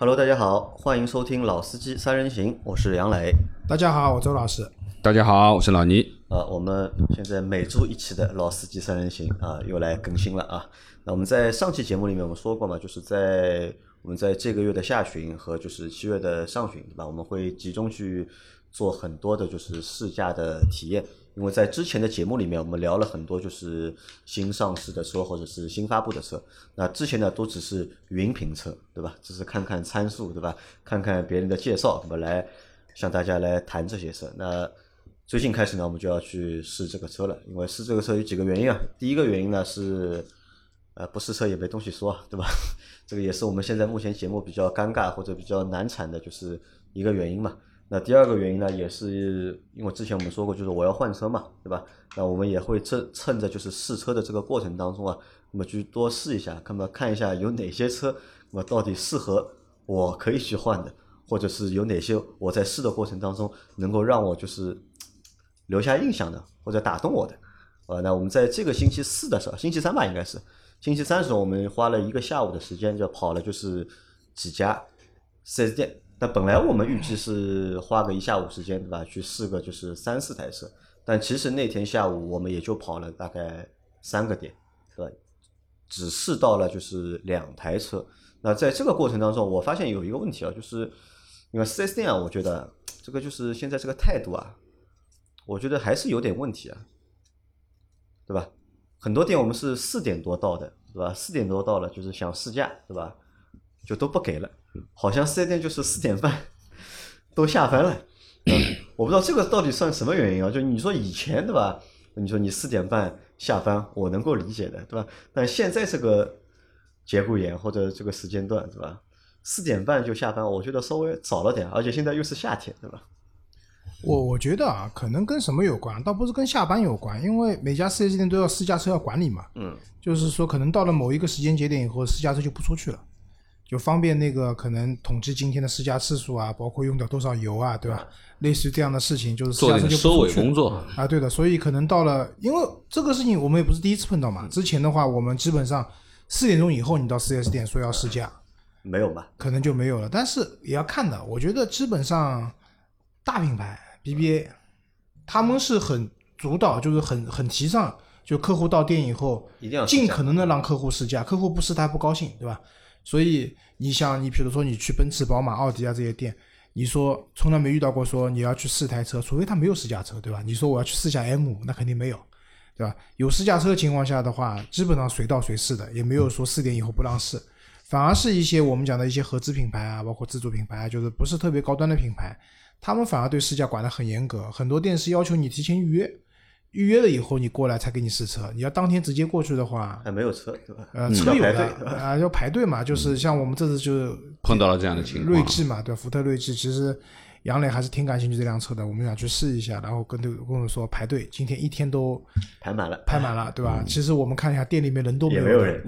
Hello， 大家好，欢迎收听《老司机三人行》，我是杨磊。大家好，我周老师。大家好，我是老倪。我们现在每周一期的《老司机三人行》又来更新了啊。那我们在上期节目里面我们说过嘛，就是在我们在这个月的下旬和就是7月的上旬，对吧？我们会集中去做很多的就是试驾的体验。因为在之前的节目里面我们聊了很多就是新上市的车或者是新发布的车，那之前呢都只是云评车，对吧？只是看看参数，对吧？看看别人的介绍，对吧？来向大家来谈这些车。那最近开始呢我们就要去试这个车了，因为试这个车有几个原因啊。第一个原因呢是不试车也没东西说，对吧？这个也是我们现在目前节目比较尴尬或者比较难产的就是一个原因嘛。那第二个原因呢，也是因为之前我们说过，就是我要换车嘛，对吧？那我们也会趁着就是试车的这个过程当中啊，那么去多试一下，看一下有哪些车，那么到底适合我可以去换的，或者是有哪些我在试的过程当中能够让我就是留下印象的，或者打动我的。那我们在这个星期四的时候，星期三吧，应该是星期三的时候，我们花了一个下午的时间，就跑了就是几家 4S 店。那本来我们预计是花个一下午时间，对吧？去试个就是3-4台车，但其实那天下午我们也就跑了大概3个点，对吧？只试到了就是2台车。那在这个过程当中，我发现有一个问题啊，就是因为 4S 店啊，我觉得这个就是现在这个态度啊，我觉得还是有点问题啊，对吧？很多店我们是4点多到的，对吧？4点多到了就是想试驾，对吧？就都不给了。好像4S店就是4点半都下班了我不知道这个到底算什么原因啊？就你说以前，对吧？你说你4点半下班，我能够理解的，对吧？但现在这个节骨眼或者这个时间段，对吧？4点半就下班，我觉得稍微早了点，而且现在又是夏天，对吧？我觉得啊，可能跟什么有关，倒不是跟下班有关，因为每家4S店都要试驾车要管理嘛。就是说可能到了某一个时间节点以后，试驾车就不出去了。就方便那个可能统计今天的试驾次数啊，包括用掉多少油啊，对吧？类似于这样的事情，就是试驾车就收尾工作啊，对的。所以可能到了，因为这个事情我们也不是第一次碰到嘛。之前的话，我们基本上4点钟以后你到 4S 店说要试驾，没有吧？可能就没有了。但是也要看的，我觉得基本上大品牌 BBA 他们是很主导，就是很提倡，就客户到店以后一定要尽可能的让客户试驾，客户不试他不高兴，对吧？所以你想，你比如说你去奔驰、宝马、奥迪啊这些店，你说从来没遇到过说你要去试台车，除非他没有试驾车，对吧？你说我要去试下 M， 那肯定没有，对吧？有试驾车的情况下的话，基本上随到随试的，也没有说4点以后不让试，反而是一些我们讲的一些合资品牌啊，包括自主品牌啊，就是不是特别高端的品牌，他们反而对试驾管得很严格，很多店是要求你提前预约。预约了以后你过来才给你试车，你要当天直接过去的话还没有车，对吧？车有的啊，要排队嘛，就是像我们这次就碰到了这样的情况。锐际嘛，对，福特锐际，其实杨磊还是挺感兴趣这辆车的，我们想去试一下，然后跟我说排队，今天一天都排满了，对吧？其实我们看一下店里面人都没有人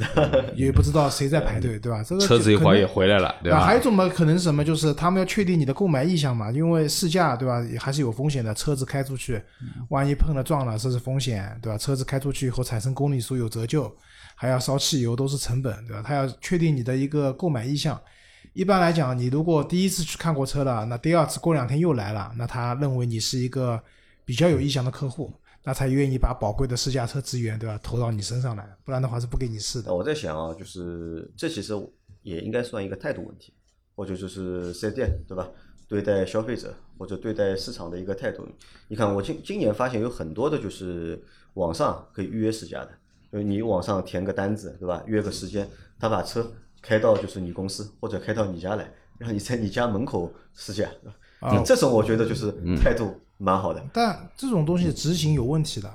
也不知道谁在排队，对吧？这个车子一会儿也回来了，对吧？还有一种嘛，可能什么就是他们要确定你的购买意向嘛，因为试驾，对吧？还是有风险的，车子开出去，万一碰了撞了，这是风险，对吧？车子开出去以后产生公里数有折旧，还要烧汽油，都是成本，对吧？他要确定你的一个购买意向。一般来讲，你如果第一次去看过车了，那第二次过2天又来了，那他认为你是一个比较有意向的客户，那才愿意把宝贵的试驾车资源，对吧，投到你身上来，不然的话是不给你试的。我在想啊，就是这其实也应该算一个态度问题，或者就是4S店，对吧？对待消费者或者对待市场的一个态度。你看，我今年发现有很多的就是网上可以预约试驾的，就是你网上填个单子，对吧？约个时间，他把车开到就是你公司或者开到你家来，让你在你家门口试驾，这种我觉得就是态度蛮好的。但这种东西执行有问题的，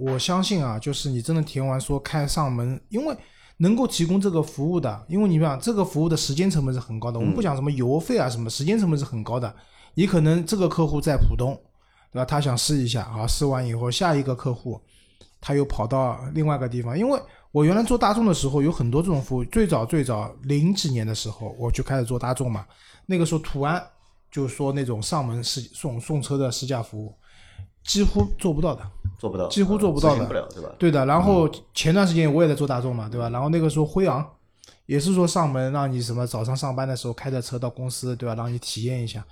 我相信啊，就是你真的填完说开上门，因为能够提供这个服务的，因为你讲这个服务的时间成本是很高的，我们不讲什么油费啊什么，时间成本是很高的。你可能这个客户在浦东，对吧？他想试一下啊，试完以后下一个客户他又跑到另外一个地方，因为我原来做大众的时候有很多这种服务，最早00几年的时候我就开始做大众嘛，那个时候途安就说那种上门送车的试驾服务几乎做不到，几乎做不到的，对吧？对的。然后前段时间我也在做大众嘛，对吧？然后那个时候辉昂也是说上门让你什么早上上班的时候开着车到公司，对吧？让你体验一下。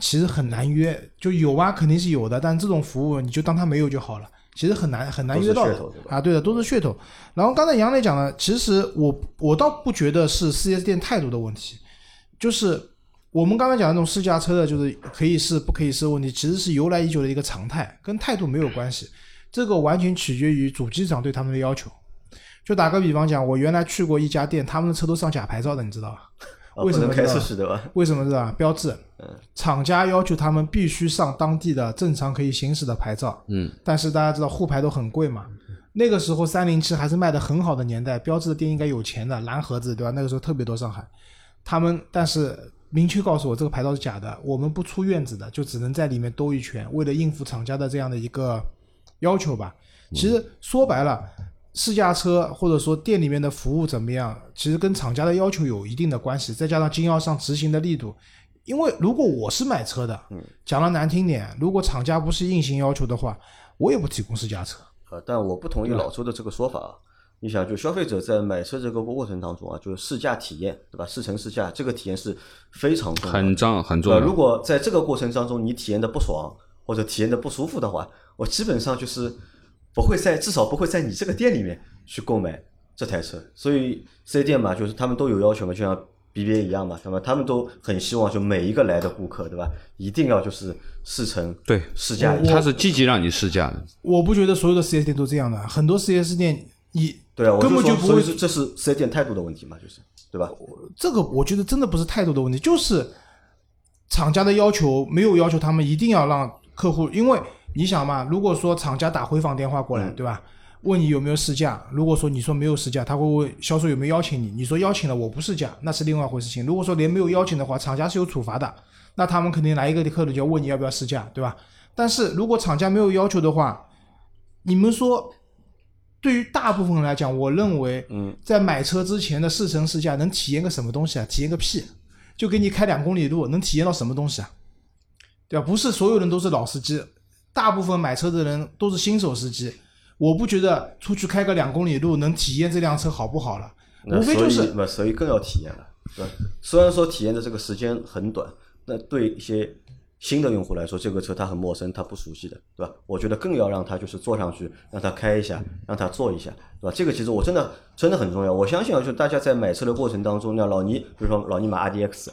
其实很难约，就有啊，肯定是有的，但这种服务你就当它没有就好了。其实很难约到的啊，对的，都是噱头。然后刚才杨磊讲的，其实我倒不觉得是 4S 店态度的问题，就是我们刚才讲的那种试驾车的，就是可以试不可以试问题，其实是由来已久的一个常态，跟态度没有关系。这个完全取决于主机厂对他们的要求。就打个比方讲，我原来去过一家店，他们的车都上假牌照的，你知道吧？为什么开测试对吧？为什么是啊？标志，厂家要求他们必须上当地的正常可以行驶的牌照。嗯，但是大家知道沪牌都很贵嘛，那个时候307还是卖的很好的年代，标志的店应该有钱的，蓝盒子对吧？那个时候特别多上海，他们但是明确告诉我这个牌照是假的，我们不出院子的，就只能在里面兜一圈，为了应付厂家的这样的一个要求吧。其实说白了。试驾车或者说店里面的服务怎么样，其实跟厂家的要求有一定的关系，再加上经销商执行的力度。因为如果我是买车的，讲了难听点，如果厂家不是硬性要求的话，我也不提供试驾车。但我不同意老周的这个说法啊。你想，就消费者在买车这个过程当中啊，就是试驾体验，对吧？试乘试驾这个体验是非常重要的，很重要。如果在这个过程当中你体验的不爽或者体验的不舒服的话，我基本上就是。不会在，至少不会在你这个店里面去购买这台车，所以 4S 店嘛，就是他们都有要求嘛，就像 BBA 一样嘛，那么他们都很希望就每一个来的顾客，对吧？一定要就是试乘，对，试驾，他是积极让你试驾的。我不觉得所有的 4S 店都这样的，很多 4S 店你对啊，根本就不会，这是 4S 店态度的问题嘛，就是对吧？这个我觉得真的不是态度的问题，就是厂家的要求没有要求他们一定要让客户，因为。你想嘛，如果说厂家打回访电话过来，对吧？问你有没有试驾，如果说你说没有试驾，他会问销售有没有邀请你，你说邀请了我不试驾，那是另外一回事情。如果说连没有邀请的话，厂家是有处罚的，那他们肯定来一个客人就要问你要不要试驾，对吧？但是如果厂家没有要求的话，你们说对于大部分人来讲，我认为在买车之前的试乘试驾能体验个什么东西啊？体验个屁，就给你开2公里路，能体验到什么东西啊？对吧？不是所有人都是老司机。大部分买车的人都是新手司机，我不觉得出去开个2公里路能体验这辆车好不好了，无非就是所以更要体验了，对吧？虽然说体验的这个时间很短，那对一些新的用户来说，这个车他很陌生，他不熟悉的，对吧？我觉得更要让他就是坐上去，让他开一下，让他坐一下，对吧？这个其实我真的很重要。我相信啊，就大家在买车的过程当中，那老倪，比如说老倪买 RDX，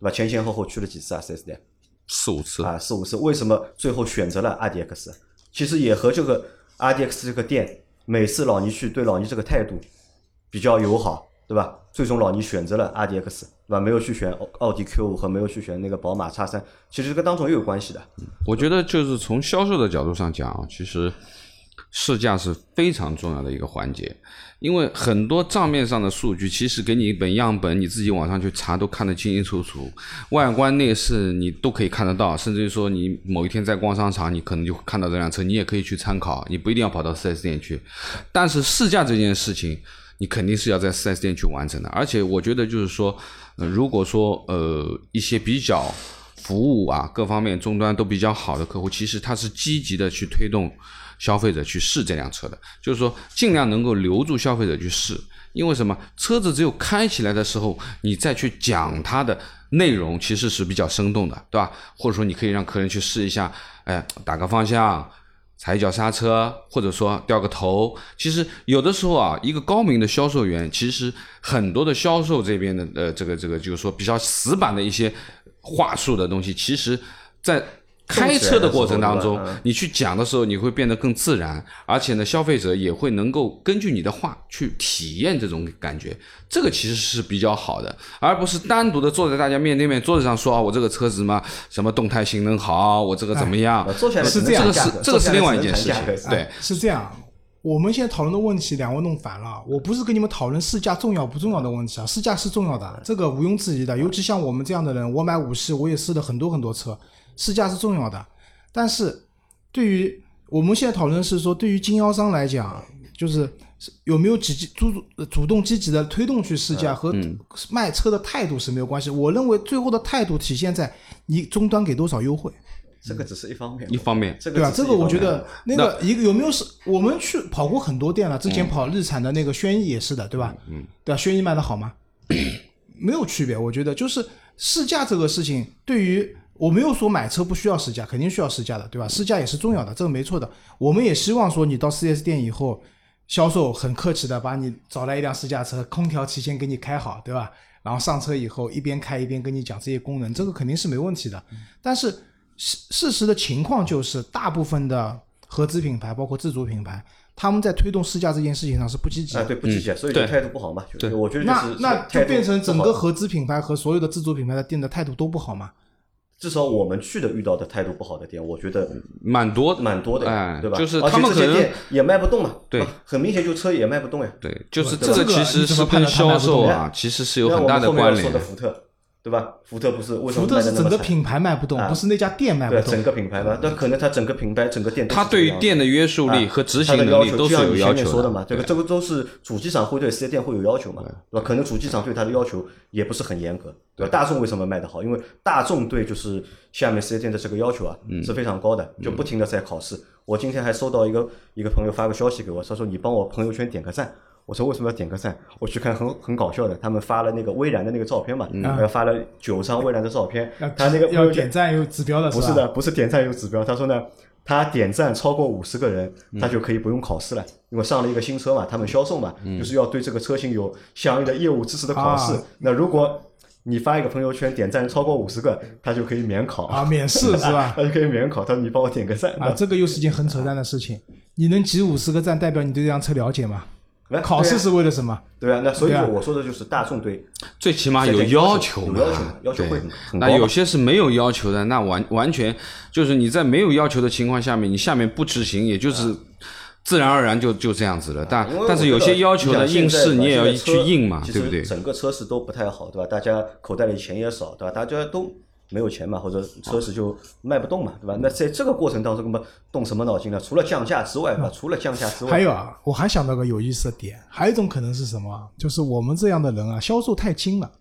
对吧？前后去了几次啊 4S 店？4-5次啊，4-5次，为什么最后选择了 RDX？ 其实也和这个 RDX 这个店，每次老倪去对老倪这个态度比较友好，对吧？最终老倪选择了 RDX， 对吧？没有去选奥迪 Q5 和没有去选那个宝马 X3， 其实这个当中也有关系的。我觉得就是从销售的角度上讲啊，其实试驾是非常重要的一个环节，因为很多账面上的数据其实给你一本样本，你自己网上去查都看得清清楚楚，外观内饰你都可以看得到，甚至于说你某一天在逛商场，你可能就看到这辆车，你也可以去参考，你不一定要跑到 4S 店去。但是试驾这件事情你肯定是要在 4S 店去完成的，而且我觉得就是说，如果说一些比较服务啊各方面终端都比较好的客户，其实他是积极的去推动消费者去试这辆车的，就是说尽量能够留住消费者去试。因为什么？车子只有开起来的时候，你再去讲它的内容，其实是比较生动的，对吧？或者说你可以让客人去试一下，打个方向，踩一脚刹车，或者说掉个头。其实有的时候啊，一个高明的销售员，其实很多的销售这边的这个就是说比较死板的一些话术的东西，其实在开车的过程当中，你去讲的时候，你会变得更自然，而且呢，消费者也会能够根据你的话去体验这种感觉，这个其实是比较好的，而不是单独的坐在大家面对面桌子上说啊，我这个车子嘛，什么动态性能好，我这个怎么样？坐下来是这样，这个是另外一件事情，对，是这样。我们现在讨论的问题两位弄反了，我不是跟你们讨论试驾重要不重要的问题啊，试驾是重要的，这个毋庸置疑的，尤其像我们这样的人，我买5系我也试了很多车。试驾是重要的，但是对于我们现在讨论是说，对于经销商来讲，就是有没有主动积极的推动去试驾和卖车的态度是没有关系。我认为最后的态度体现在你终端给多少优惠，这个只是一方面，对啊，这个我觉得那个一个有没有是我们去跑过很多店了，之前跑日产的那个轩逸也是的，对吧？嗯，对啊，轩逸卖的好吗？没有区别，我觉得就是试驾这个事情，对于我没有说买车不需要试驾，肯定需要试驾的，对吧？试驾也是重要的，这个没错的。我们也希望说你到 4S 店以后，销售很客气的把你找来一辆试驾车，空调提前给你开好，对吧？然后上车以后一边开一边跟你讲这些功能，这个肯定是没问题的。但是事实的情况就是大部分的合资品牌包括自主品牌他们在推动试驾这件事情上是不积极的，对，不积极，所以就态度不好嘛。对，我觉得那就变成整个合资品牌和所有的自主品牌的店的态度都不好嘛。至少我们去的遇到的态度不好的店，我觉得蛮多的、对吧？就是他们可能也卖不动嘛，对，很明显就车也卖不动呀。对，就是这个其实是跟销售啊，其实是有很大的关联。对吧？福特不是为什么卖的那么惨？福特是整个品牌卖不动，不是那家店卖不动。对，整个品牌嘛，但可能它整个品牌、整个店都是这样的。它对于店的约束力和执行能力都是有要求的。就像你前面说的嘛，对吧？这个都是主机厂会对4S店会有要求嘛，对吧？可能主机厂对它的要求也不是很严格，对吧？大众为什么卖得好？因为大众对就是下面4S店的这个要求啊是非常高的，就不停的在考试。我今天还收到一个朋友发个消息给我，他说你帮我朋友圈点个赞。我说为什么要点个赞？我去看很搞笑的，他们发了那个威然的那个照片嘛，发了9张威然的照片，他那个要点赞有指标的是吧？不是的，不是点赞有指标。他说呢，他点赞超过50个人，他就可以不用考试了，因为上了一个新车嘛，他们销售嘛，就是要对这个车型有相应的业务支持的考试。那如果你发一个朋友圈点赞超过50个，他就可以免考啊，免试是吧？他就可以免考。他说你帮我点个赞啊，这个又是件很扯淡的事情。你能集50个赞，代表你对这辆车了解吗？考试是为了什么？对啊，那所以我说的就是大众对最起码有要求嘛，要求会很高。那有些是没有要求的，那完全就是你在没有要求的情况下面，你下面不执行，也就是自然而然就这样子了。但是有些要求的应试你也要去应嘛，对不对？整个车市都不太好，对吧？大家口袋里钱也少，对吧？大家都没有钱嘛，或者车市就卖不动嘛，对吧？那在这个过程当中，那么动什么脑筋呢？除了降价之外吧，还有啊，我还想到个有意思的点，还有一种可能是什么？就是我们这样的人啊，销售太精了，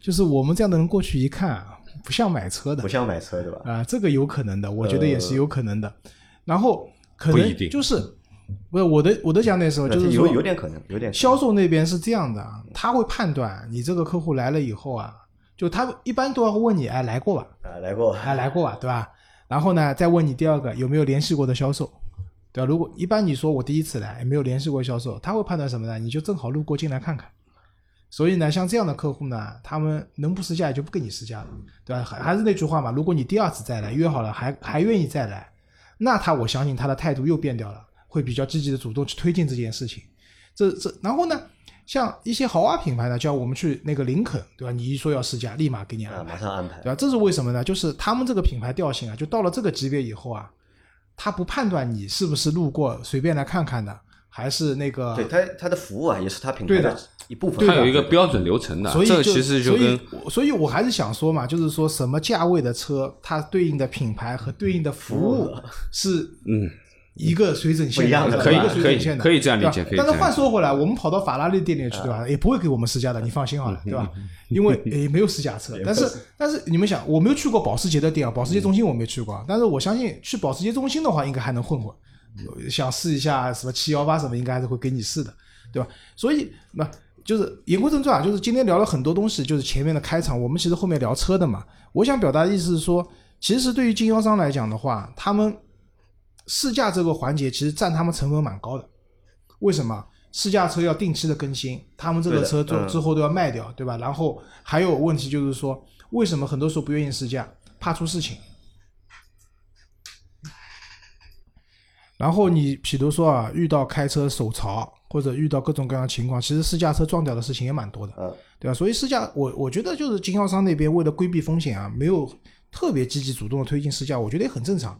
就是我们这样的人过去一看啊，不像买车，对吧？啊，这个有可能的，我觉得也是有可能的。然后可能就是，我的讲的时候就是说有点可能，有点销售那边是这样的啊，他会判断你这个客户来了以后啊。就他一般都要问你，哎，来过吧？来过吧，对吧？然后呢，再问你第二个有没有联系过的销售，对吧？如果一般你说我第一次来，没有联系过销售，他会判断什么呢？你就正好路过进来看看。所以呢，像这样的客户呢，他们能不试驾也就不给你试驾了，对吧？还是那句话嘛，如果你第二次再来，约好了还愿意再来，那我相信他的态度又变掉了，会比较积极的主动去推进这件事情。然后呢？像一些豪华品牌呢，叫我们去那个林肯，对吧？你一说要试驾，立马给你安排，马上安排，对吧？这是为什么呢？就是他们这个品牌调性啊，就到了这个级别以后啊，他不判断你是不是路过随便来看看的，还是那个对他的服务啊，也是他品牌的一部分，他有一个标准流程的，所以这其实就跟所以我还是想说嘛，就是说什么价位的车，它对应的品牌和对应的服务是一个水准线的，可以这样理解。但是话说回来，我们跑到法拉利店里去，对吧？也不会给我们试驾的，你放心好了，对吧？因为也没有试驾车。但是你们想，我没有去过保时捷的店啊，保时捷中心我没去过，但是我相信去保时捷中心的话，应该还能混混。想试一下什么718什么，应该还是会给你试的，对吧？所以那就是言归正传啊，就是今天聊了很多东西，就是前面的开场，我们其实后面聊车的嘛。我想表达的意思是说，其实对于经销商来讲的话，他们试驾这个环节其实占他们成本蛮高的，为什么？试驾车要定期的更新，他们这个车之后都要卖掉，对吧？然后还有问题就是说，为什么很多时候不愿意试驾？怕出事情。然后你比如说啊，遇到开车手潮或者遇到各种各样的情况，其实试驾车撞掉的事情也蛮多的，对吧？所以试驾，我觉得就是经销商那边为了规避风险啊，没有特别积极主动的推进试驾，我觉得也很正常。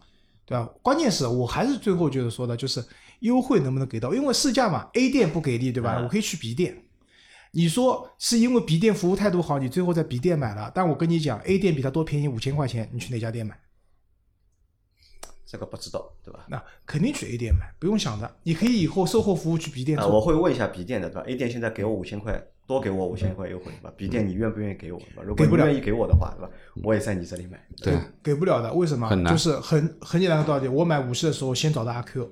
对吧？关键是我还是最后就是说的，就是优惠能不能给到？因为试驾嘛 ，A 店不给力，对吧？我可以去 B 店。你说是因为 B 店服务态度好，你最后在 B 店买了，但我跟你讲 ，A 店比他多便宜5000块钱，你去哪家店买？这个不知道，对吧？那肯定去 A 店买，不用想的。你可以以后售后服务去 B 店做。我会问一下 B 店的，对吧？A 店现在给我5000块，多给我5000块优惠吧，笔电你愿不愿意给我吧？如果你愿意给我的话，对吧？我也在你这里买。对，给不了的，为什么？很难，就是很简单的道理。我买50的时候，先找到阿 Q，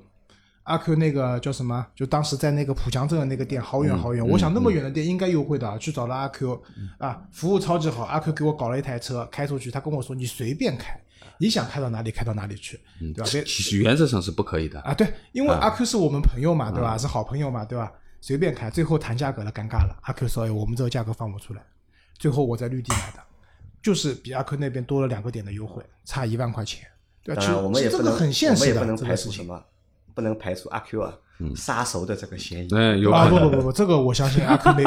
阿 Q 那个叫什么？就当时在那个浦江镇的那个店，好远好远。我想那么远的店应该优惠的，去找到阿 Q， 啊，服务超级好。阿 Q 给我搞了一台车，开出去，他跟我说你随便开。你想开到哪里开到哪里去，对吧？原则上是不可以的啊。对，因为阿 Q 是我们朋友嘛，对吧？是好朋友嘛，对吧？随便开，最后谈价格了，尴尬了。阿 Q 说：“我们这个价格放不出来。”最后我在绿地买的，就是比阿 Q 那边多了2个点的优惠，差1万块钱。对吧？当然，我们也不能，这个很现实的排除什么，不能排除阿 Q 啊。杀熟的这个嫌疑，有可能。不，这个我相信阿 Q 没，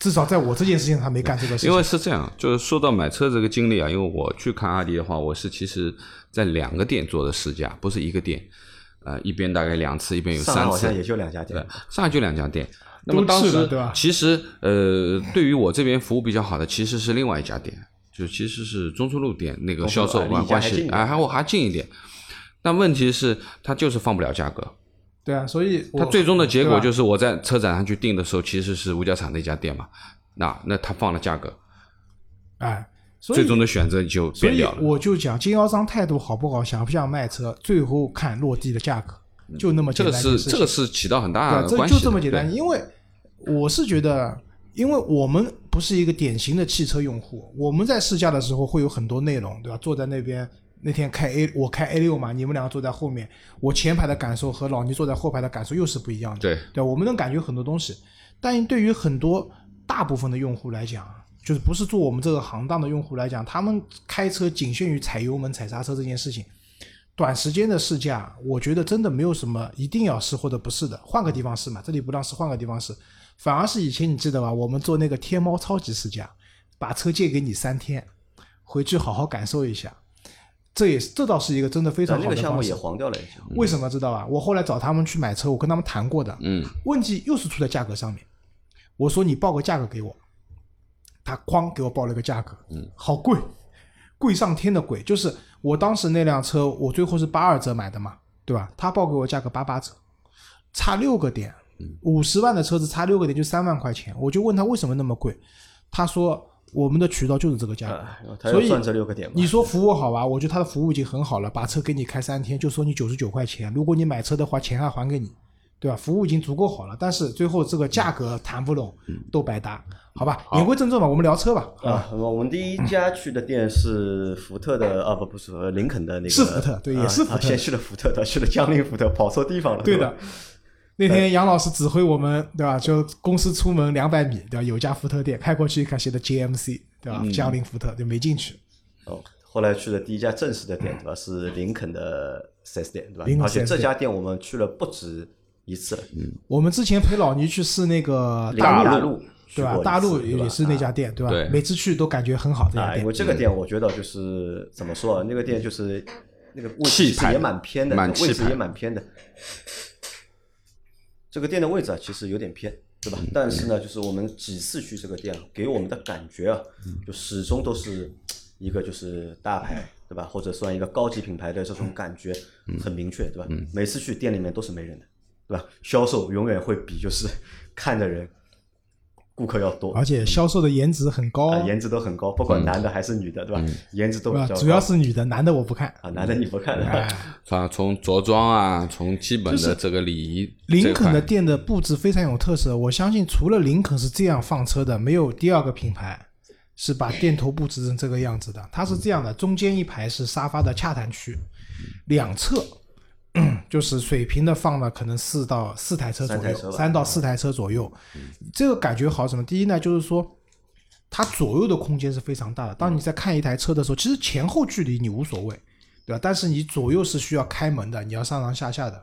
至少在我这件事情他没干这个事情。因为是这样，就是说到买车这个经历啊，因为我去看阿迪的话，我是其实在2个店做的试驾，不是1个店，一边大概2次，一边有3次。上海好像也就2家店，上海就2家店。那么当时其实对于我这边服务比较好的其实是另外一家店，就其实是中村路店那个销售关系，我还近一点。但问题是，他就是放不了价格。对啊，所以他最终的结果就是我在车展上去订的时候，其实是五角场那家店嘛，那他放了价格，哎，最终的选择就变掉了。所以我就讲，经销商态度好不好，想不想卖车，最后看落地的价格，就那么简单。这个是起到很大的关系的，就这么简单。因为我是觉得，因为我们不是一个典型的汽车用户，我们在试驾的时候会有很多内容，对吧？坐在那边。那天我开 A6 嘛，你们两个坐在后面，我前排的感受和老倪坐在后排的感受又是不一样的。对，我们能感觉很多东西，但对于很多大部分的用户来讲，就是不是做我们这个行当的用户来讲，他们开车仅限于踩油门踩刹车这件事情，短时间的试驾我觉得真的没有什么一定要试或者不试的，换个地方试嘛，这里不让试换个地方试。反而是以前你记得吧，我们做那个天猫超级试驾，把车借给你3天，回去好好感受一下，这倒是一个真的非常好的方式。那个项目也黄掉了一下，为什么知道啊？我后来找他们去买车，我跟他们谈过的，问题又是出在价格上面。我说你报个价格给我，他哐给我报了个价格，好贵，贵上天的贵。就是我当时那辆车，我最后是82折买的嘛，对吧？他报给我价格88折，差6个点，50万的车子差6个点就3万块钱。我就问他为什么那么贵，他说。我们的渠道就是这个价格，所以你说服务好吧，我觉得他的服务已经很好了，把车给你开3天就收你99块钱，如果你买车的话钱还还给你，对吧？服务已经足够好了，但是最后这个价格谈不拢，都白搭，好吧？言归正传吧，我们聊车吧。我们第一家去的店是福特的，不是林肯的那个，是福特，对，也是福特。先去了福特的，去了江铃福特，跑错地方了。对的。那天杨老师指挥我们，对吧？就公司出门200米，对吧？有家福特店，开过去一看写的 JMC， 对吧？江铃福特就没进去。后来去的第一家正式的店，对吧？是林肯的 4S 店，对吧？而且这家店我们去了不止一次了。我们之前陪老倪去试那个大陆，对吧？大陆也是那家店，对吧？每次去都感觉很好的家店。我这个店我觉得就是怎么说，那个店就是那个位置也蛮偏的，位置也蛮偏的。这个店的位置其实有点偏，对吧？但是呢，就是我们几次去这个店，给我们的感觉就始终都是一个就是大牌，对吧？或者算一个高级品牌的这种感觉很明确，对吧？每次去店里面都是没人的，对吧？销售永远会比就是看的人顾客要多，而且销售的颜值很高，颜值都很高，不管男的还是女的，对吧？颜值都比较高，主要是女的，男的我不看啊，男的你不看的。从着装啊，从基本的这个礼仪，林肯的店的布置非常有特色。我相信除了林肯是这样放车的，没有第二个品牌是把店头布置成这个样子的。它是这样的，中间一排是沙发的洽谈区，两侧就是水平的放了可能4到4台车左右，3到4台车左右。这个感觉好什么？第一呢，就是说它左右的空间是非常大的。当你在看一台车的时候，其实前后距离你无所谓，对吧？但是你左右是需要开门的，你要上上下下的。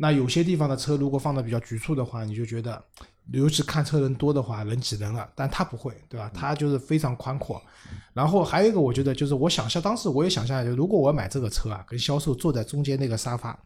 那有些地方的车如果放的比较局促的话，你就觉得，尤其看车人多的话，人挤人了。但它不会，对吧？它就是非常宽阔。然后还有一个，我觉得就是我想象，当时我也想象，就如果我要买这个车啊，跟销售坐在中间那个沙发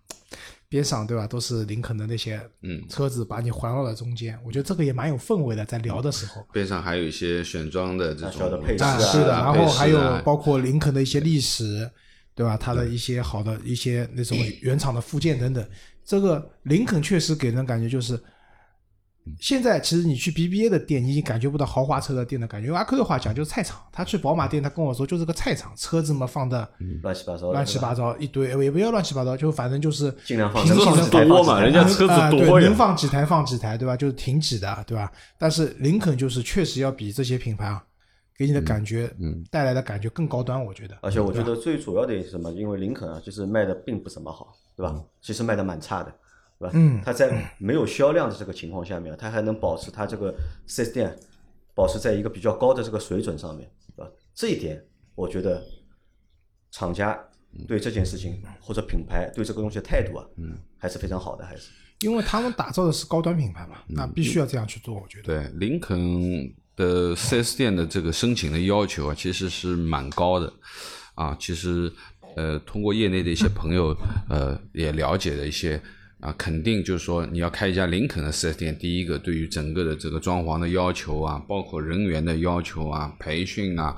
边上，对吧？都是林肯的那些车子把你环绕在中间，我觉得这个也蛮有氛围的。在聊的时候，边上还有一些选装的这种配饰，是的。然后还有包括林肯的一些历史，对吧？它的一些好的一些那种原厂的附件等等。这个林肯确实给人感觉就是现在其实你去 BBA 的店，你已经感觉不到豪华车的店的感觉。用阿克的话讲就是菜场，他去宝马店，他跟我说就是个菜场，车子嘛放的乱七八糟一堆，也不要乱七八糟，就反正就是尽量放，多嘛，人家车子多呀，能放几台放几台，对吧？就是挺挤的，对吧？但是林肯就是确实要比这些品牌啊，给你的感觉，带来的感觉更高端，我觉得。而且我觉得最主要的是什么？因为林肯啊，就是卖的并不怎么好，对吧？其实卖的蛮差的。它在没有销量的这个情况下面，它还能保持它这个 4S 店保持在一个比较高的这个水准上面，对吧？这一点我觉得厂家对这件事情或者品牌对这个东西的态度啊，还是非常好的，还是因为他们打造的是高端品牌嘛，那必须要这样去做，我觉得。对，林肯的 4S 店的这个申请的要求啊，其实是蛮高的啊。其实通过业内的一些朋友也了解了一些。啊，肯定就是说你要开一家林肯的 4S 店，第一个对于整个的这个装潢的要求啊，包括人员的要求啊，培训啊，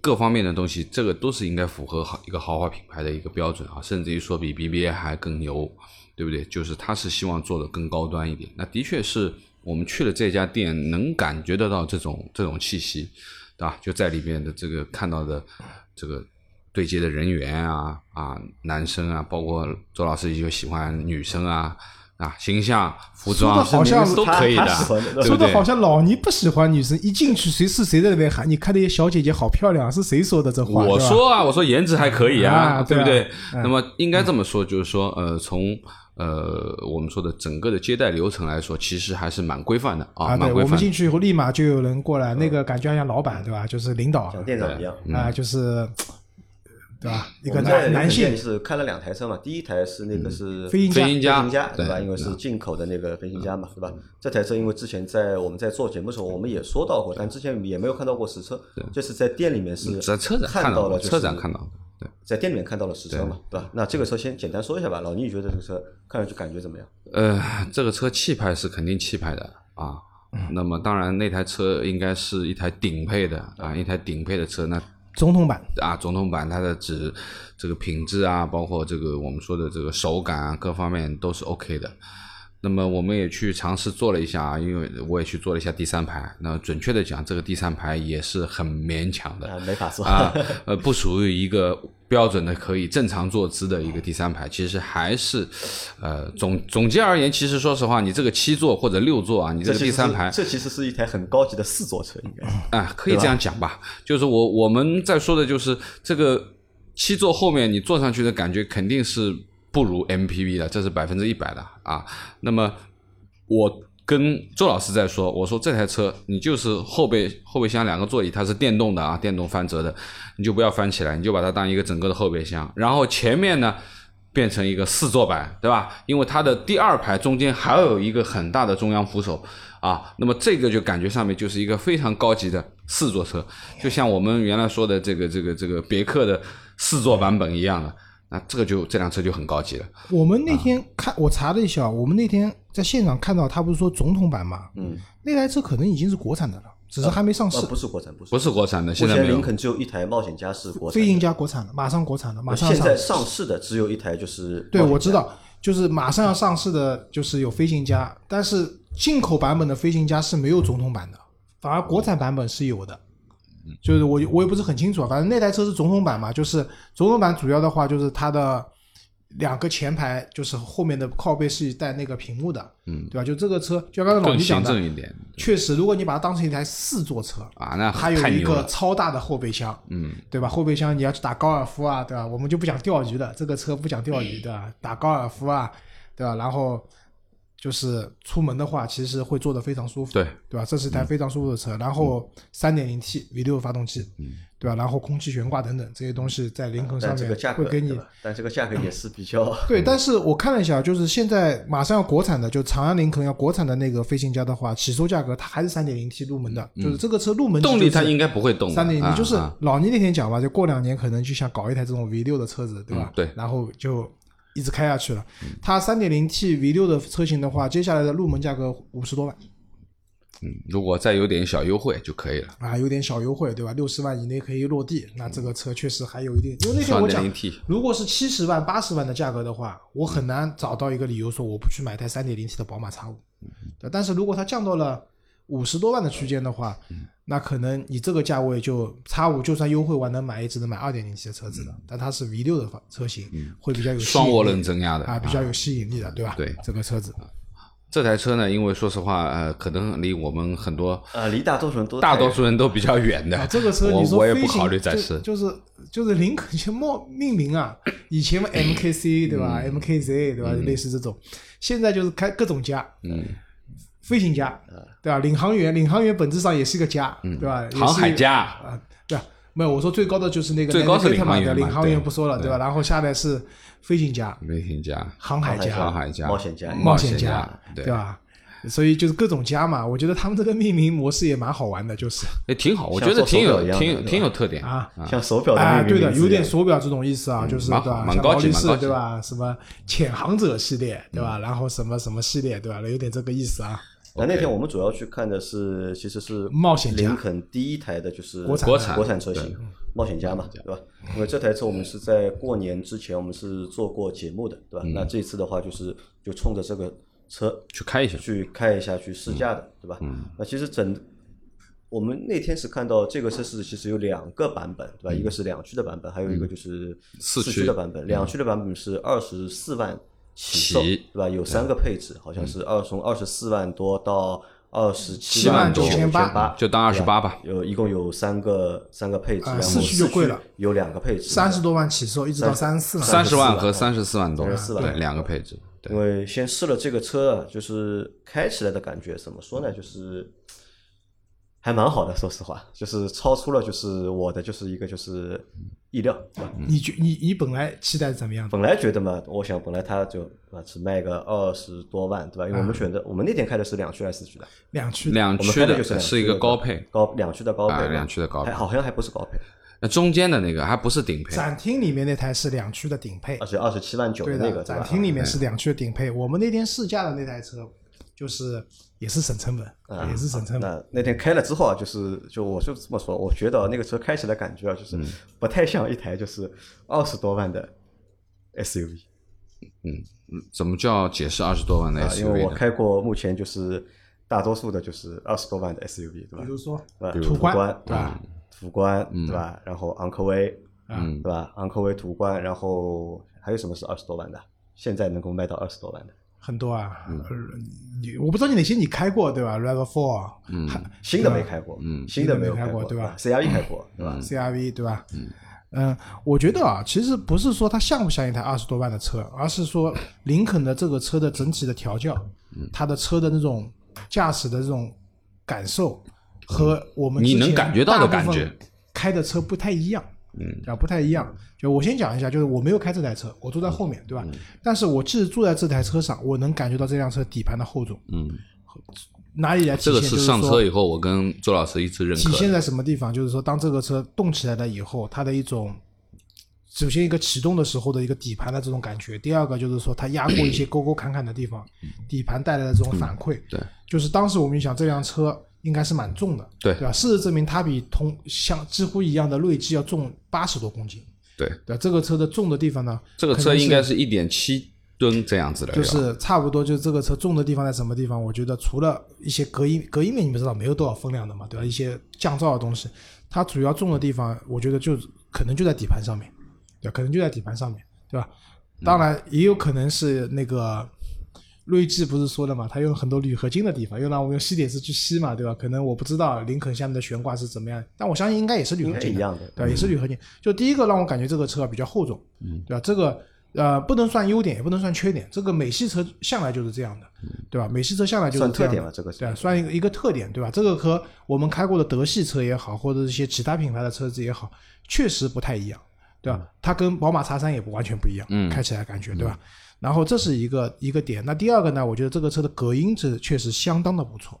各方面的东西，这个都是应该符合一个豪华品牌的一个标准啊，甚至于说比 BBA 还更牛，对不对？就是他是希望做的更高端一点。那的确是我们去了这家店，能感觉得到这种气息，对吧？就在里面的这个看到的这个。对接的人员啊，男生啊，包括周老师就喜欢女生啊，形象、服装都可以的，说的好像老倪不喜欢女生，一进去谁是谁在那边喊，你看那些小姐姐好漂亮，是谁说的这话？我说颜值还可以啊，对不对？那么应该这么说，就是说，从。我们说的整个的接待流程来说，其实还是蛮规范的啊。对，我们进去以后立马就有人过来，那个感觉像老板对吧？就是领导，像店长一样啊，就是。对吧？一个男性是看了两台车嘛，第一台是那个是飞行家，对吧？因为是进口的那个飞行家嘛，对吧？这台车因为之前我们在做节目的时候，我们也说到过，但之前也没有看到过实车，就是在店里面是看到了，车展看到了，对，在店里面看到了实车嘛，对吧？那这个车先简单说一下吧，老倪觉得这个车看上去感觉怎么样？这个车气派是肯定气派的啊，那么当然那台车应该是一台顶配的啊，一台顶配的车那。总统版它的这个品质啊，包括这个我们说的这个手感啊，各方面都是 OK 的。那么我们也去尝试做了一下啊，因为我也去做了一下第三排。那准确的讲，这个第三排也是很勉强的，没法做啊，不属于一个标准的可以正常坐姿的一个第三排。其实还是，总结而言，其实说实话，你这个七座或者六座啊，你这个第三排，这其实是一台很高级的四座车，应该啊，可以这样讲吧。就是我们在说的就是这个七座后面你坐上去的感觉肯定是。不如 MPV 的，这是 100% 的啊。那么我跟周老师在说，我说这台车你就是后备箱两个座椅，它是电动的啊，电动翻折的，你就不要翻起来，你就把它当一个整个的后备箱，然后前面呢变成一个四座版，对吧？因为它的第二排中间还有一个很大的中央扶手啊，那么这个就感觉上面就是一个非常高级的四座车，就像我们原来说的这个别克的四座版本一样的。那这个就这辆车就很高级了。我们那天看，我查了一下，我们那天在现场看到，他不是说总统版嘛？那台车可能已经是国产的了，只是还没上市。不是国产的，现在没有。目前林肯只有一台冒险家是国产的，飞行家国产的，马上国产的，马上。现在上市的只有一台就是。对，我知道，就是马上要上市的，就是有飞行家，但是进口版本的飞行家是没有总统版的，反而国产版本是有的。就是我也不是很清楚，反正那台车是总统版嘛，就是总统版主要的话就是它的两个前排，就是后面的靠背是带那个屏幕的，对吧？就这个车，就刚才老倪讲的，更行政一点。确实，如果你把它当成一台四座车啊，那还有一个超大的后备箱，对吧？后备箱你要去打高尔夫啊，对吧？我们就不讲钓鱼的，这个车不讲钓鱼的，打高尔夫啊，对吧？然后。就是出门的话其实会坐得非常舒服，对吧？这是一台非常舒服的车，然后 3.0T V6 发动机，对吧？然后空气悬挂等等这些东西在林肯上面会给你，但这个价格也是比较对。但是我看了一下，就是现在马上要国产的，就长安林肯要国产的那个飞行家的话，起售价格它还是 3.0T 入门的，就是这个车入门动力它应该不会动 3.0T， 就是老倪那天讲吧，就过2年可能就想搞一台这种 V6 的车子，对吧？对，然后就一直开下去了。它 3.0T V6 的车型的话，接下来的入门价格50多万。如果再有点小优惠就可以了。啊，有点小优惠，对吧？60万以内可以落地，那这个车确实还有一定。因为那天我讲，如果是70万、80万的价格的话，我很难找到一个理由说我不去买台 3.0T 的宝马 X5。但是如果它降到了50多万的区间的话，那可能你这个价位就 X5 就算优惠完能买也只能买 2.0T 的车子的，但它是 V6 的车型，会比较有双涡轮增压的啊，比较有吸引力的，对吧？对，这个车子。这台车呢，因为说实话，可能离我们很多离大多数人都比较远的。啊、这个车你说我也不考虑再试，就是林肯就命名啊，以前 MKC 对吧、，MKZ 对吧、类似这种，现在就是开各种家，飞行家对吧，领航员本质上也是个家，对吧？航海家啊，对吧？没有，我说最高的就是那个最高是领航员不说了，对吧？然后下来是飞行家、航海家、冒险家，对吧？所以就是各种家嘛，我觉得他们这个命名模式也蛮好玩的，就是也挺好，我觉得挺有特点啊，像手表的命名对的，有点手表这种意思啊，就是对吧？像劳力士对吧？什么潜航者系列对吧？然后什么什么系列对吧？有点这个意思啊。那天我们主要去看的是，其实是冒险家林肯第一台的就是国产车型冒险家嘛，对吧？因为这台车我们是在过年之前我们是做过节目的，对吧？那这次的话就是就冲着这个车去开一下去试驾的，对吧？那其实我们那天是看到这个车是其实有两个版本，对吧？一个是2驱的版本，还有一个就是4驱的版本。2驱的版本是24万。起售对吧？有3个配置，好像是从24万多到27万9千8，就当28吧。一共有三个配置，然后4驱就贵了，有2个配置，30多万起售，一直到34万。30万和34万多，对，2个配置。因为先试了这个车，就是开起来的感觉怎么说呢？就是还蛮好的，说实话，就是超出了就是我的就是一个就是意料，对吧？你本来期待怎么样？本来觉得嘛，我想本来它就只卖个20多万，对吧？因为我们选的我们那天开的是2驱还是4驱的？2驱的是一个高配，2驱的高配，好像还不是高配。那中间的那个还不是顶配，展厅里面那台是2驱的顶配，而且27万9的那个展厅里面是2驱的顶配。我们那天试驾的那台车就是也是省成本，也是省成本。那天开了之后啊，就我就这么说，我觉得那个车开起来感觉啊，就是不太像一台就是20多万的 SUV。怎么叫解释20多万的 SUV？ 因为我开过目前就是大多数的就是20多万的 SUV， 对吧？比如说，途观，对吧？途观，对吧？然后昂科威，对吧？昂科威途观，然后还有什么是20多万的？现在能够卖到20多万的？很多啊，我不知道哪些你开过对吧 ？RAV4， 新的没开过，新的没有开过对吧 ？CRV 开过对吧 ？CRV 对吧？我觉得啊，其实不是说它像不像一台20多万的车，而是说林肯的这个车的整体的调教，它的车的那种驾驶的这种感受和我们之前大部分开的车不太一样。不太一样。就我先讲一下，就是我没有开这台车，我坐在后面，对吧？但是我即使坐在这台车上，我能感觉到这辆车底盘的厚重。哪里来体现？这个是上车以后，我跟周老师一致认可。体现在什么地方？就是说，当这个车动起来了以后，它的一种首先一个启动的时候的一个底盘的这种感觉，第二个就是说它压过一些沟沟坎坎的地方，底盘带来的这种反馈。对，就是当时我们想这辆车。应该是蛮重的，对吧？事实证明它比像几乎一样的锐际要重80多公斤，对吧？这个车的重的地方呢，这个车应该是 1.7 吨这样子的，就是差不多。就是这个车重的地方在什么地方？我觉得除了一些隔音面你们知道没有多少分量的嘛，对吧？一些降噪的东西，它主要重的地方我觉得就可能就在底盘上面，对吧？可能就在底盘上面，对吧？当然也有可能是那个锐际不是说了嘛，它用很多铝合金的地方，又让我们用吸铁石去吸嘛，对吧？可能我不知道林肯下面的悬挂是怎么样，但我相信应该也是铝合金的，对吧？也是铝合金。就第一个让我感觉这个车比较厚重，对吧？这个不能算优点，也不能算缺点，这个美系车向来就是这样的，对吧？美系车向来就是这样的，算特点吧，这个对，算一个特点，对吧？这个和我们开过的德系车也好，或者一些其他品牌的车子也好，确实不太一样，对吧？它跟宝马 X3 也不完全不一样，开起来感觉，对吧？然后这是一个点。那第二个呢，我觉得这个车的隔音质确实相当的不错，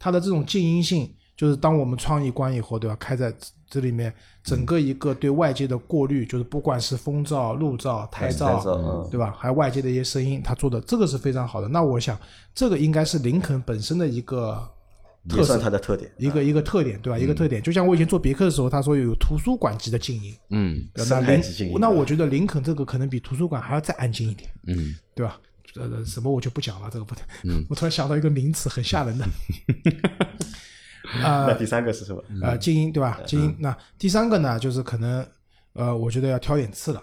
它的这种静音性，就是当我们窗一关以后，对吧？开在这里面，整个一个对外界的过滤，就是不管是风噪、路噪、台噪，对吧？还有外界的一些声音，它做的这个是非常好的。那我想，这个应该是林肯本身的一个也算它的特点，一个特点，对吧？一个特点。就像我以前做别克的时候，他说有图书馆级的静音，那我觉得林肯这个可能比图书馆还要再安静一点，对吧？什么我就不讲了，这个不，我突然想到一个名词很吓人的。那第三个是什么？精英对吧？精英。那第三个呢，就是可能我觉得要挑点刺了。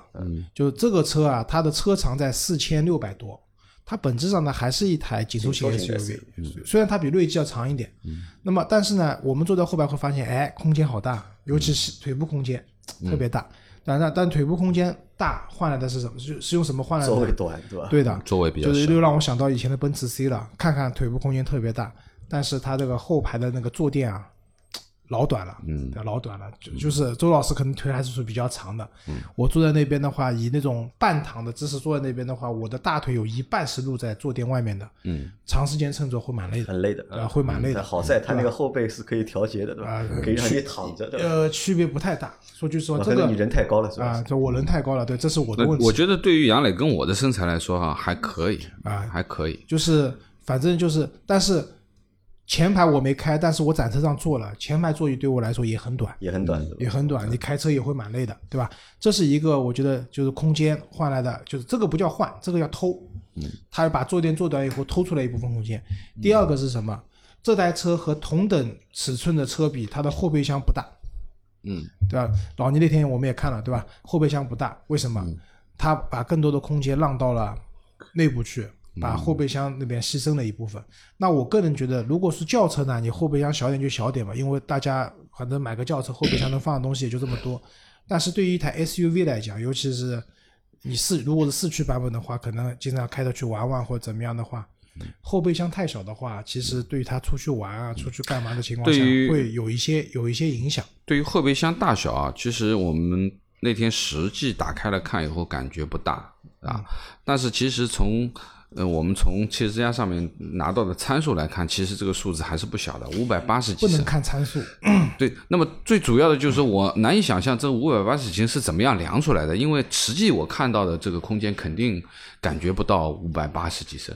就这个车啊，它的车长在4600多，它本质上呢还是一台紧凑型 SUV， 虽然它比锐际要长一点。那么但是呢，我们坐在后排会发现，哎，空间好大，尤其是腿部空间特别大。但腿部空间大换来的是什么？是用什么换来的？座位短，对吧？对的，座位比较小，就是又让我想到以前的奔驰 C 了。看看腿部空间特别大，但是它这个后排的那个坐垫啊，老短了，老短了。就是周老师可能腿还是比较长的。我坐在那边的话，以那种半躺的姿势坐在那边的话，我的大腿有一半是露在坐垫外面的。长时间乘坐会蛮累的，很累的，会蛮累的。好在它那个后背是可以调节的，对吧？可以让你躺着的。区别不太大。说句实话，这个你人太高了，是吧？我人太高了，对，这是我的问题。我觉得对于杨磊跟我的身材来说，还可以，还可以。就是反正就是，但是。前排我没开，但是我展车上坐了，前排座椅对我来说也很短，也很短，你开车也会蛮累的，对吧？这是一个我觉得就是空间换来的，就是这个不叫换，这个叫偷，他把坐垫坐短以后偷出来一部分空间。第二个是什么？这台车和同等尺寸的车比，它的后备箱不大，对吧？老倪那天我们也看了，对吧？后备箱不大，为什么？他把更多的空间让到了内部去。把后备箱那边牺牲了一部分。那我个人觉得，如果是轿车呢，你后备箱小点就小点吧，因为大家反正买个轿车后备箱能放的东西也就这么多。但是对于一台 SUV 来讲，尤其是你如果是四驱版本的话，可能经常开着去玩玩或者怎么样的话，后备箱太小的话，其实对于他出去玩啊、出去干嘛的情况下，会有一些影响。对于后备箱大小啊，其实我们那天实际打开了看以后感觉不大啊，但是其实我们从汽车之家上面拿到的参数来看，其实这个数字还是不小的，580几升。不能看参数。对，那么最主要的就是我难以想象这580几升是怎么样量出来的，因为实际我看到的这个空间肯定感觉不到580几升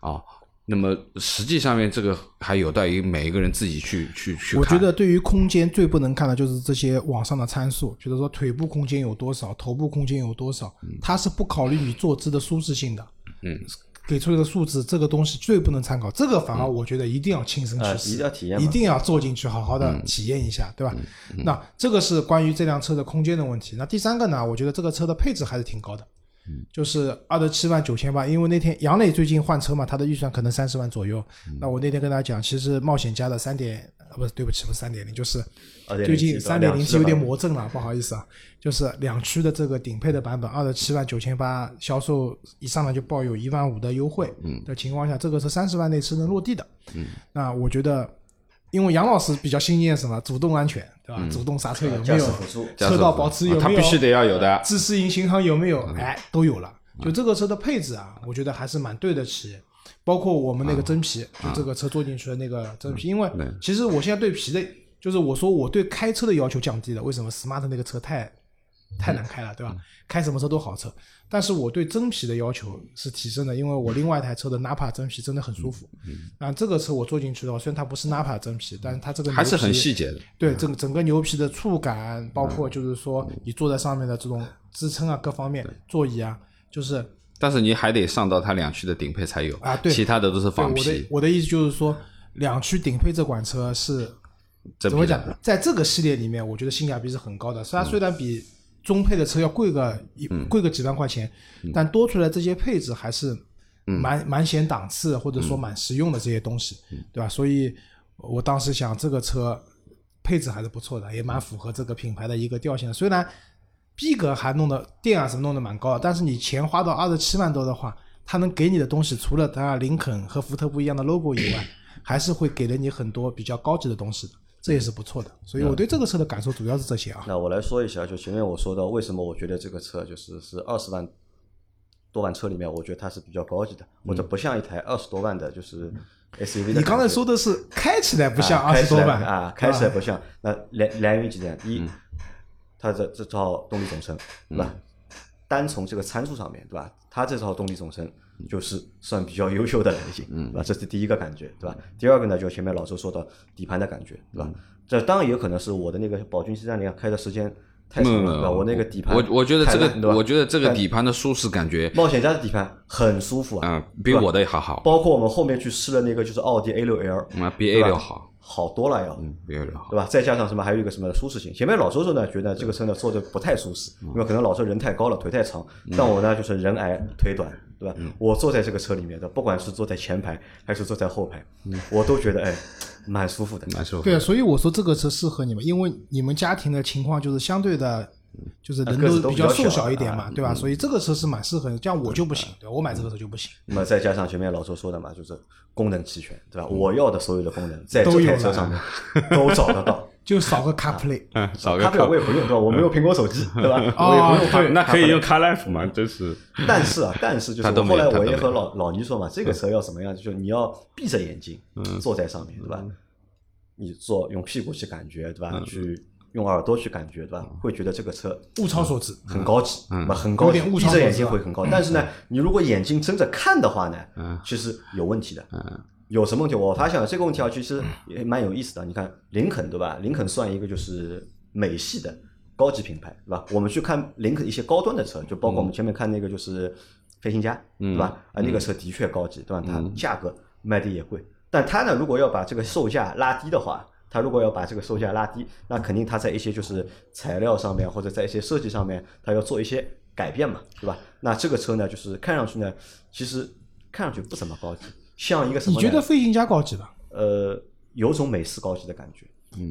啊。那么实际上面这个还有待于每一个人自己去看。我觉得对于空间最不能看的就是这些网上的参数，比如说腿部空间有多少，头部空间有多少，它是不考虑你坐姿的舒适性的。给出这个数字，这个东西最不能参考，这个反而我觉得一定要亲身去试，一定要体验，一定要坐进去好好的体验一下，对吧？那这个是关于这辆车的空间的问题。那第三个呢，我觉得这个车的配置还是挺高的，就是279800，因为那天杨磊最近换车嘛，他的预算可能30万左右。那我那天跟他讲，其实冒险家的3.0，就是最近3.0有点魔怔了，不好意思啊，就是两驱的这个顶配的版本，279800销售一上来就抱有1.5万的优惠的情况下，这个是30万内是能落地的。那我觉得，因为杨老师比较信念什么主动安全，对吧？主动刹车有没有？车道保持有没有？它必须得要有的。自适应巡航有没有？哎，都有了。就这个车的配置啊，我觉得还是蛮对得起。包括我们那个真皮，就这个车坐进去的那个真皮，因为其实我现在对皮的，就是我说我对开车的要求降低了。为什么 smart 那个车太难开了，对吧？开什么车都好车，但是我对真皮的要求是提升的，因为我另外一台车的 Napa 真皮真的很舒服。这个车我坐进去的话，虽然它不是 Napa 真皮，但是它这个还是很细节的。对，整个牛皮的触感，包括就是说你坐在上面的这种支撑啊，各方面座椅啊，就是。但是你还得上到它两驱的顶配才有啊，对，其他的都是仿皮。我的意思就是说，两驱顶配这款车是怎么讲？在这个系列里面，我觉得性价比是很高的。它虽然比中配的车要贵个几万块钱，但多出来这些配置还是蛮显档次，或者说蛮实用的这些东西，对吧？所以我当时想，这个车配置还是不错的，也蛮符合这个品牌的一个调性的。虽然逼格还弄的电啊什么弄的蛮高的，但是你钱花到27万多的话，它能给你的东西除了它林肯和福特不一样的 logo 以外，还是会给了你很多比较高级的东西的，这也是不错的。所以我对这个车的感受主要是这些啊。那我来说一下，就前面我说到为什么我觉得这个车是20万多车里面，我觉得它是比较高级的，或者不像一台20多万的就是 SUV 的。你刚才说的是开起来不像20多万啊，开起来不像。那来源于几点？一，它这套动力总成，对吧？单从这个参数上面，对吧？它这套动力总成就是算比较优秀的类型，对吧？这是第一个感觉，对吧？第二个呢，就前面老周说到底盘的感觉，对吧？这当然也有可能是我的那个宝骏730开的时间太少了。我那个底盘，我觉得这个，底盘的舒适感觉，冒险家的底盘很舒服啊，比我的还好。包括我们后面去试了那个就是奥迪 A6L， 比 A6 好。好多了要，对吧？再加上什么，还有一个什么的舒适性。前面老周说呢，觉得这个车呢坐着不太舒适，因为可能老周人太高了，腿太长。但我呢就是人矮腿短，对吧？我坐在这个车里面的，不管是坐在前排还是坐在后排，我都觉得哎，蛮舒服的，蛮舒服。对，所以我说这个车适合你们，因为你们家庭的情况就是相对的，就是人都比较瘦小一点嘛，对吧？所以这个车是蛮适合的。像我就不行，对吧？我买这个车就不行。那么再加上前面老周说的嘛，就是功能齐全，对吧？我要的所有的功能在这台车上面都找得到，就少个 CarPlay， 少个 CarPlay 我也不用，对吧？我没有苹果手机，对吧？我也不用，那可以用 CarLife 嘛，真是。但是就是后来我也和老倪说嘛，这个车要什么样，就是你要闭着眼睛坐在上面，对吧？你坐用屁股去感觉，对吧？去。用耳朵去感觉，对吧？会觉得这个车物超所值，很高级，很高级。闭着眼睛会很高，但是呢，你如果眼睛睁着看的话呢，其实有问题的。有什么问题？我发现了这个问题啊，其实也蛮有意思的。你看林肯，对吧？林肯算一个就是美系的高级品牌，对吧？我们去看林肯一些高端的车，就包括我们前面看那个就是飞行家，对吧？啊，那个车的确高级，对吧？它价格卖的也贵，但它呢，如果要把这个售价拉低的话。它如果要把这个售价拉低，那肯定它在一些就是材料上面或者在一些设计上面，它要做一些改变嘛，对吧？那这个车呢，就是看上去呢，其实看上去不怎么高级，像一个什么？你觉得飞行家高级吧？有种美式高级的感觉。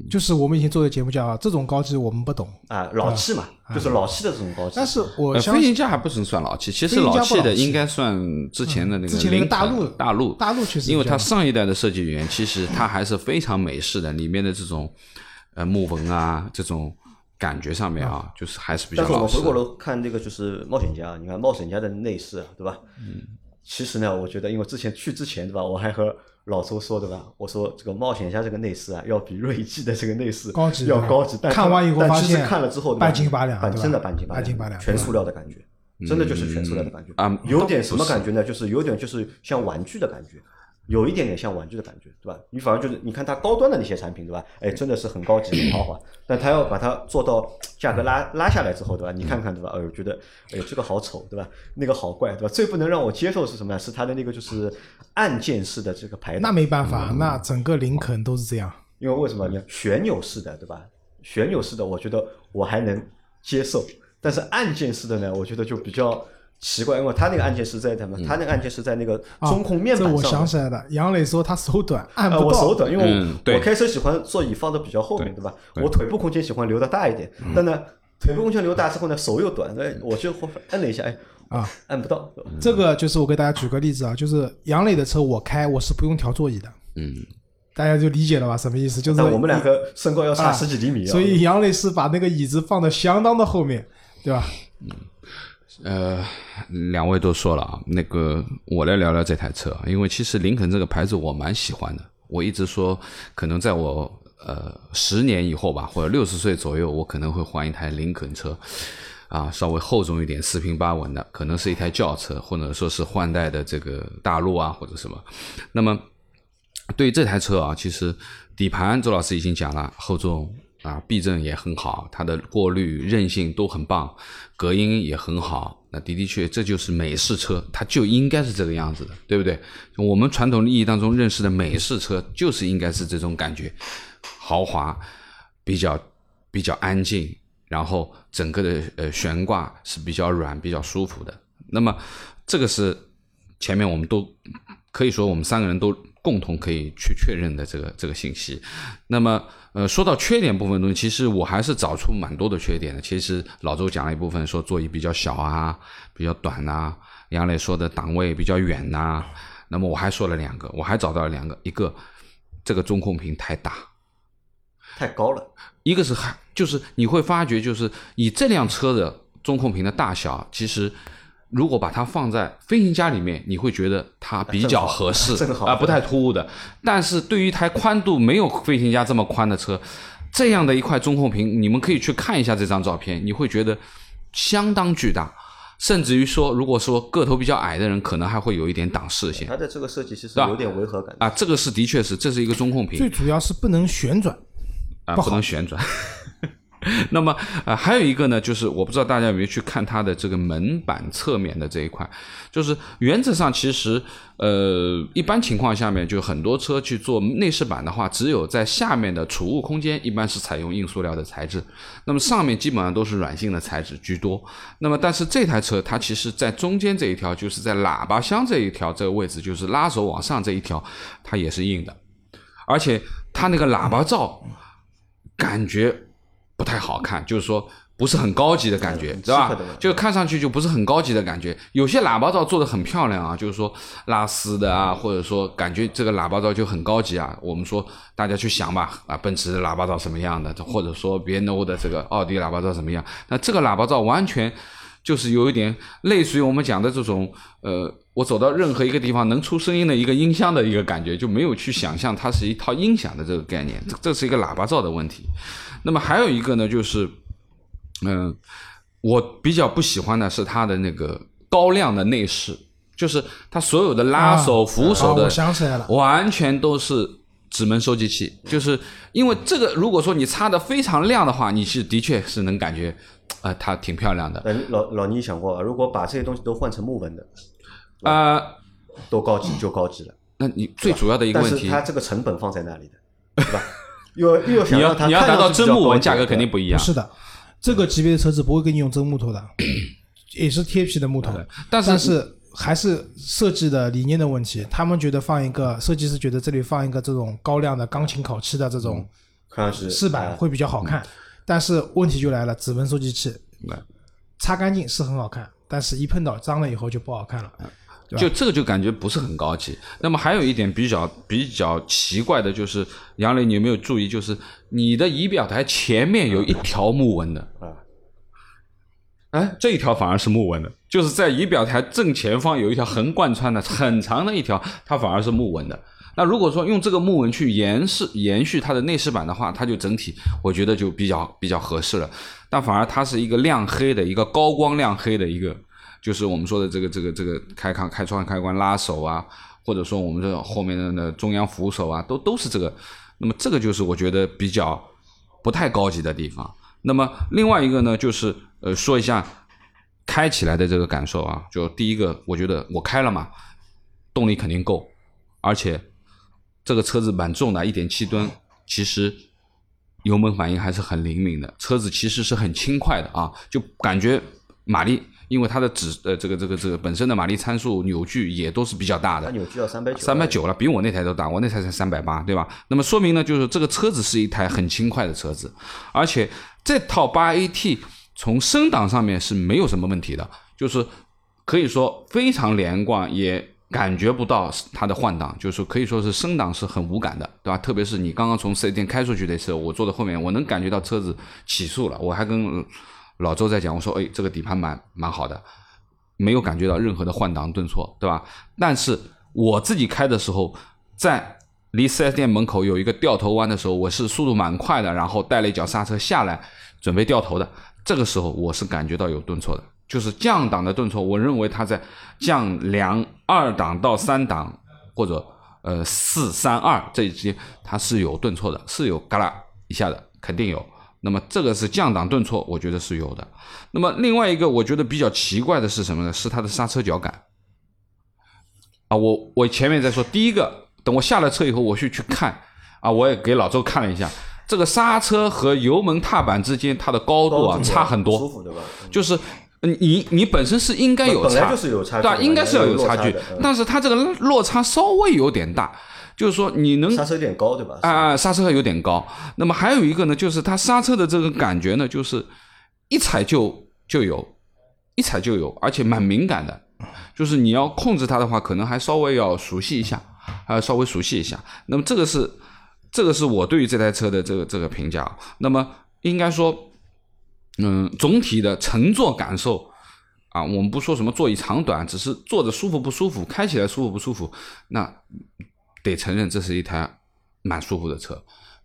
就是我们以前做的节目叫、这种高级我们不懂啊，老气嘛，就是老气的这种高级。但是我相信飞行家还不能算老气，其实老气的应该算之前的那个林肯大陆确实，因为它上一代的设计语言其实它还是非常美式的，里面的这种木纹啊这种感觉上面啊，就是还是比较老式的。但是我们回过头看这个就是冒险家，你看冒险家的内饰，对吧？其实呢，我觉得因为之前对吧，我还和老周说的吧，我说这个冒险家这个内饰啊，要比锐际的这个内饰高级，要高级。看完以后发现，看了之后半斤八两，真的半斤八两，全塑料的感觉，真的就是全塑料的感觉啊，有点什么感觉呢？就是有点就是像玩具的感觉，有一点点像玩具的感觉，对吧？你反而就是你看它高端的那些产品，对吧？哎，真的是很高级、很豪华，但它要把它做到价格拉下来之后，对吧？你看看，对吧？哎，觉得哎这个好丑，对吧？那个好怪，对吧？最不能让我接受是什么呢？是它的那个就是按键式的这个排档。那没办法，那整个林肯都是这样。因为为什么呢？旋钮式的，对吧？旋钮式的，我觉得我还能接受，但是按键式的呢，我觉得就比较。奇怪，因为他那个按键是在什么？他那个按键是在那个中控面板上。这我想起来了，杨磊说他手短，按不到。我手短，因为我开车喜欢座椅放的比较后面，对吧？我腿部空间喜欢留的大一点，但呢，腿部空间留大之后呢，手又短，我就按了一下，哎，按不到。这个就是我给大家举个例子啊，就是杨磊的车我开我是不用调座椅的，大家就理解了吧？什么意思？就是我们两个身高要差10几厘米、啊，所以杨磊是把那个椅子放的相当的后面，对吧？两位都说了啊，那个我来聊聊这台车，因为其实林肯这个牌子我蛮喜欢的，我一直说可能在我10年以后吧，或者60岁左右，我可能会换一台林肯车啊，稍微厚重一点，4平8稳的，可能是一台轿车，或者说是换代的这个大陆啊或者什么。那么对于这台车啊，其实底盘周老师已经讲了，厚重。啊，避震也很好，它的过滤韧性都很棒，隔音也很好。那的确，这就是美式车，它就应该是这个样子的，对不对？我们传统意义当中认识的美式车，就是应该是这种感觉，豪华，比较安静，然后整个的悬挂是比较软、比较舒服的。那么这个是前面我们都可以说我们3个人都。共同可以去确认的这个信息。那么说到缺点部分东西，其实我还是找出蛮多的缺点的。其实老周讲了一部分，说座椅比较小啊，比较短啊，杨磊说的档位比较远啊。那么我还说了2个，我还找到了2个，一个这个中控屏太大太高了，一个是就是你会发觉，就是以这辆车的中控屏的大小，其实如果把它放在飞行家里面，你会觉得它比较合适啊，不太突兀的。但是对于一台宽度没有飞行家这么宽的车，这样的一块中控屏，你们可以去看一下这张照片，你会觉得相当巨大，甚至于说，如果说个头比较矮的人，可能还会有一点挡视线。它的这个设计其实有点违和感啊，这个是的确是，这是一个中控屏，最主要是不能旋转，不能旋转。那么还有一个呢，就是我不知道大家有没有去看它的这个门板侧面的这一块，就是原则上其实一般情况下面就很多车去做内饰板的话，只有在下面的储物空间一般是采用硬塑料的材质，那么上面基本上都是软性的材质居多。那么但是这台车它其实在中间这一条，就是在喇叭箱这一条这个位置，就是拉手往上这一条，它也是硬的，而且它那个喇叭罩感觉不太好看，就是说不是很高级的感觉，是吧？就看上去就不是很高级的感觉。有些喇叭罩做得很漂亮啊，就是说拉丝的啊，或者说感觉这个喇叭罩就很高级啊。我们说大家去想吧，啊，奔驰的喇叭罩什么样的，或者说B&O的这个奥迪喇叭罩什么样？那这个喇叭罩完全就是有一点类似于我们讲的这种我走到任何一个地方能出声音的一个音箱的一个感觉，就没有去想象它是一套音响的这个概念，这是一个喇叭罩的问题。那么还有一个呢，就是我比较不喜欢的是它的那个高亮的内饰，就是它所有的拉手扶手的，我想起来了，完全都是指纹收集器，就是因为这个如果说你擦得非常亮的话，你是的确是能感觉它挺漂亮的。老倪想过，如果把这些东西都换成木纹的都高级就高级了。那你最主要的一个问题，但是它这个成本放在那里的，对吧？又想让它你要达到真木纹，价格肯定不一样。是的，这个级别的车子不会给你用真木头的，也是贴皮的木头。但是还是设计的理念的问题，他们觉得放一个设计师觉得这里放一个这种高亮的钢琴烤漆的这种饰板会比较好看，但是问题就来了，指纹收集器擦干净是很好看，但是一碰到脏了以后就不好看了。就这个就感觉不是很高级。那么还有一点比较奇怪的就是，杨磊，你有没有注意？就是你的仪表台前面有一条木纹的，这一条反而是木纹的，就是在仪表台正前方有一条横贯穿的很长的一条，它反而是木纹的。那如果说用这个木纹去延续它的内饰板的话，它就整体我觉得就比较合适了。但反而它是一个亮黑的，一个高光亮黑的一个。就是我们说的这个开窗开关拉手啊，或者说我们这后面的中央扶手啊，都是这个。那么这个就是我觉得比较不太高级的地方。那么另外一个呢，就是说一下开起来的这个感受啊。就第一个，我觉得我开了嘛，动力肯定够，而且这个车子蛮重的， 1.7 吨，其实油门反应还是很灵敏的，车子其实是很轻快的啊，就感觉马力。因为它的这个本身的马力参数扭矩也都是比较大的，扭矩要390了，比我那台都大，我那台才380，对吧？那么说明呢，就是这个车子是一台很轻快的车子，而且这套 8AT 从升档上面是没有什么问题的，就是可以说非常连贯，也感觉不到它的换挡，就是可以说是升档是很无感的，对吧？特别是你刚刚从4S店开出去的时候，我坐在后面，我能感觉到车子起速了，我还跟老周在讲，我说这个底盘蛮好的，没有感觉到任何的换挡顿挫，对吧？但是我自己开的时候，在离 4S 店门口有一个掉头弯的时候，我是速度蛮快的，然后带了一脚刹车下来准备掉头的，这个时候我是感觉到有顿挫的，就是降档的顿挫。我认为它在降2档到3档或者432这一期它是有顿挫的，是有嘎啦一下的，肯定有。那么这个是降档顿挫，我觉得是有的。那么另外一个我觉得比较奇怪的是什么呢？是它的刹车脚感啊，我前面在说，第一个等我下了车以后我去看啊，我也给老周看了一下，这个刹车和油门踏板之间它的高度啊差很多，就是你本身是应该有差，对吧？应该是要有差距，但是它这个落差稍微有点大。就是说你能刹车有点高，对吧？刹车有点高。那么还有一个呢，就是它刹车的这个感觉呢，就是一踩就有，一踩就有，而且蛮敏感的。就是你要控制它的话，可能还稍微要熟悉一下，那么这个是我对于这台车的这个评价。那么应该说，总体的乘坐感受啊，我们不说什么座椅长短，只是坐着舒服不舒服，开起来舒服不舒服，那得承认这是一台蛮舒服的车，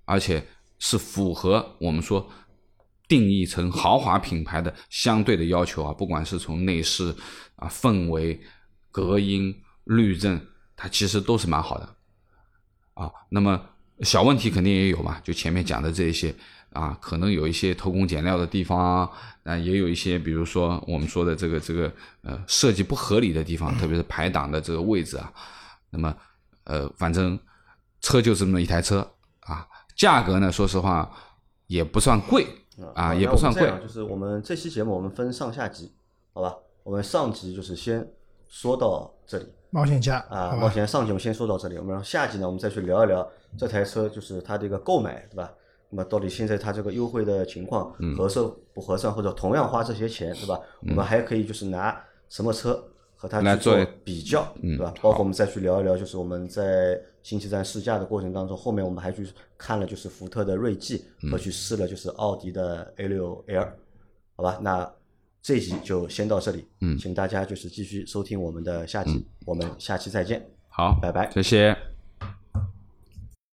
而且是符合我们说定义成豪华品牌的相对的要求啊。不管是从内饰啊、氛围、隔音、滤震，它其实都是蛮好的啊。那么小问题肯定也有嘛，就前面讲的这一些啊，可能有一些偷工减料的地方，那也有一些比如说我们说的这个设计不合理的地方，特别是排档的这个位置啊。那么反正车就是这么一台车啊，价格呢说实话也不算贵啊，也不算贵。就是我们这期节目我们分上下集，好吧？我们上集就是先说到这里。冒险家啊，冒险上集我们先说到这里，我们下集呢，我们再去聊一聊这台车就是它的一个购买，对吧？那么到底现在它这个优惠的情况合算不合算，或者同样花这些钱，对吧？我们还可以就是拿什么车和它去做比较，对吧？包括我们再去聊一聊，就是我们在新汽站试驾的过程当中，后面我们还去看了就是福特的锐际和去试了就是奥迪的 A6L， 好吧？那这一集就先到这里，请大家就是继续收听我们的下集，我们下期再见，好，拜拜，谢谢。